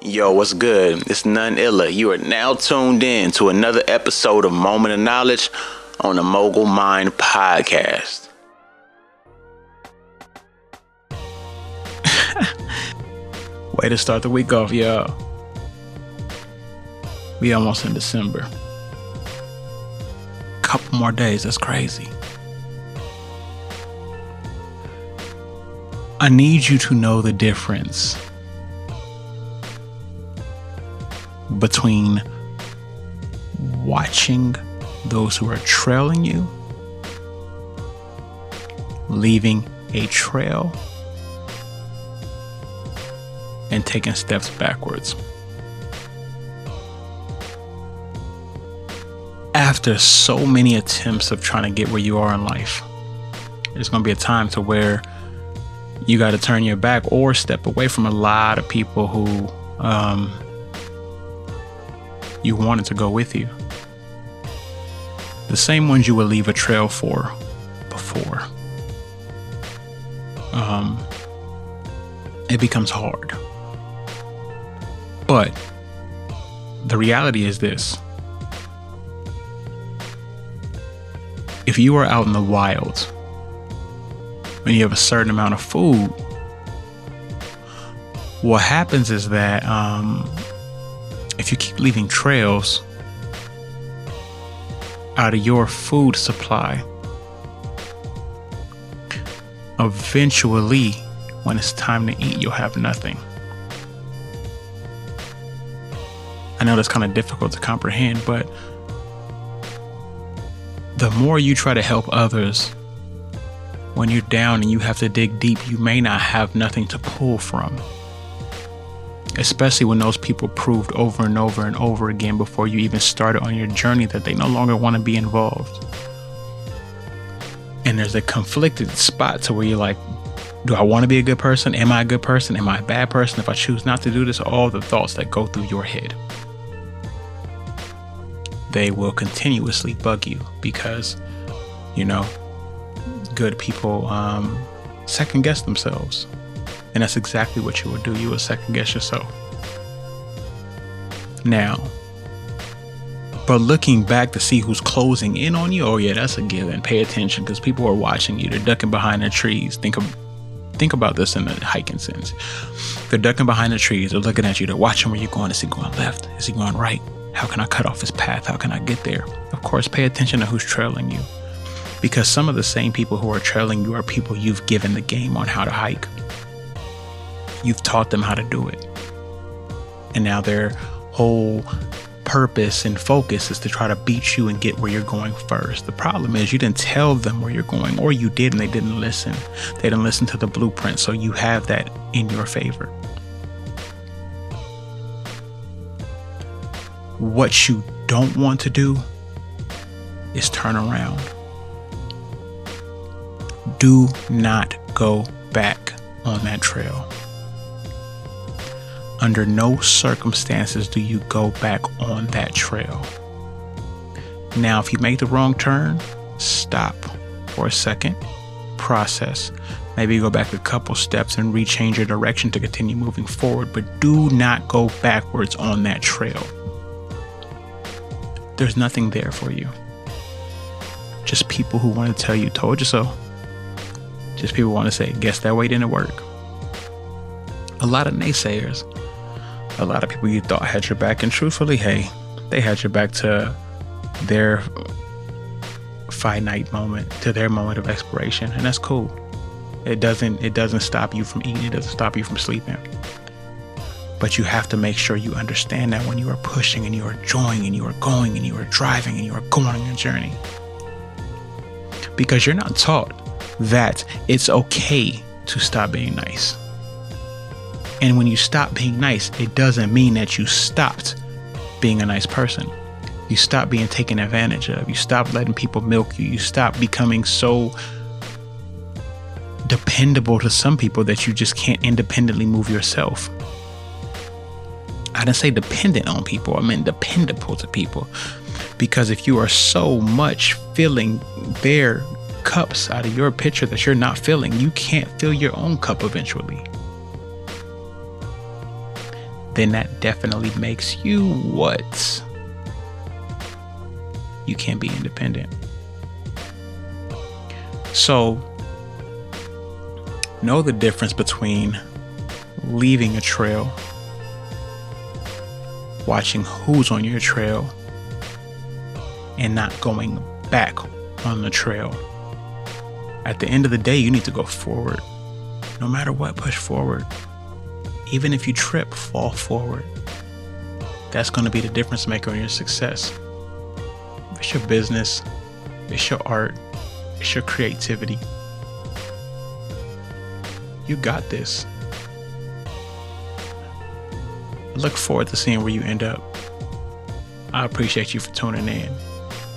Yo, what's good? It's None Illa. You are now tuned in to another episode of Moment of Knowledge on the Mogul Mind podcast. Way to start the week off, y'all. We almost in December. Couple more days. That's crazy. I need you to know the difference between watching those who are trailing you, leaving a trail, and taking steps backwards. After so many attempts of trying to get where you are in life, there's going to be a time to where you got to turn your back or step away from a lot of people who you wanted to go with you. The same ones you would leave a trail for before. It becomes hard. But the reality is this. If you are out in the wild and you have a certain amount of food, what happens is that if you keep leaving trails out of your food supply, eventually, when it's time to eat, you'll have nothing. I know that's kind of difficult to comprehend, but the more you try to help others, when you're down and you have to dig deep, you may not have nothing to pull from. Especially when those people proved over and over and over again before you even started on your journey that they no longer want to be involved. And there's a conflicted spot to where you're like, do I want to be a good person? Am I a good person? Am I a bad person? If I choose not to do this, all the thoughts that go through your head, they will continuously bug you because, you know, good people second guess themselves. And that's exactly what you would do. You would second guess yourself. Now, but looking back to see who's closing in on you, oh yeah, that's a given. Pay attention because people are watching you. They're ducking behind the trees. Think about this in a hiking sense. They're ducking behind the trees. They're looking at you. They're watching where you're going. Is he going left? Is he going right? How can I cut off his path? How can I get there? Of course, pay attention to who's trailing you, because some of the same people who are trailing you are people you've given the game on how to hike. You've taught them how to do it. And now their whole purpose and focus is to try to beat you and get where you're going first. The problem is you didn't tell them where you're going, or you did and they didn't listen. They didn't listen to the blueprint. So you have that in your favor. What you don't want to do is turn around. Do not go back on that trail. Under no circumstances do you go back on that trail. Now, if you make the wrong turn, stop for a second, process. Maybe go back a couple steps and rechange your direction to continue moving forward, but do not go backwards on that trail. There's nothing there for you. Just people who want to tell you, told you so. Just people want to say, guess that way didn't work. A lot of naysayers. A lot of people you thought had your back, and truthfully, hey, they had your back to their finite moment, to their moment of expiration, and that's cool. It doesn't stop you from eating. It doesn't stop you from sleeping. But you have to make sure you understand that when you are pushing and you are joining and you are going and you are driving and you are going on your journey, because you're not taught that it's okay to stop being nice. And when you stop being nice, it doesn't mean that you stopped being a nice person. You stop being taken advantage of. You stop letting people milk you. You stop becoming so dependable to some people that you just can't independently move yourself. I didn't say dependent on people. I meant dependable to people. Because if you are so much filling their cups out of your pitcher that you're not filling, you can't fill your own cup eventually. then that definitely makes you what? You can't be independent. So know the difference between leaving a trail, watching who's on your trail, and not going back on the trail. At the end of the day, you need to go forward. No matter what, push forward. Even if you trip, fall forward. That's going to be the difference maker on your success. It's your business, it's your art, it's your creativity. You got this. I look forward to seeing where you end up. I appreciate you for tuning in.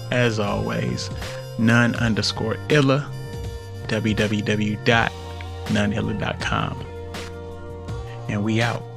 As always, none_illa, www.noneilla.com. And we out.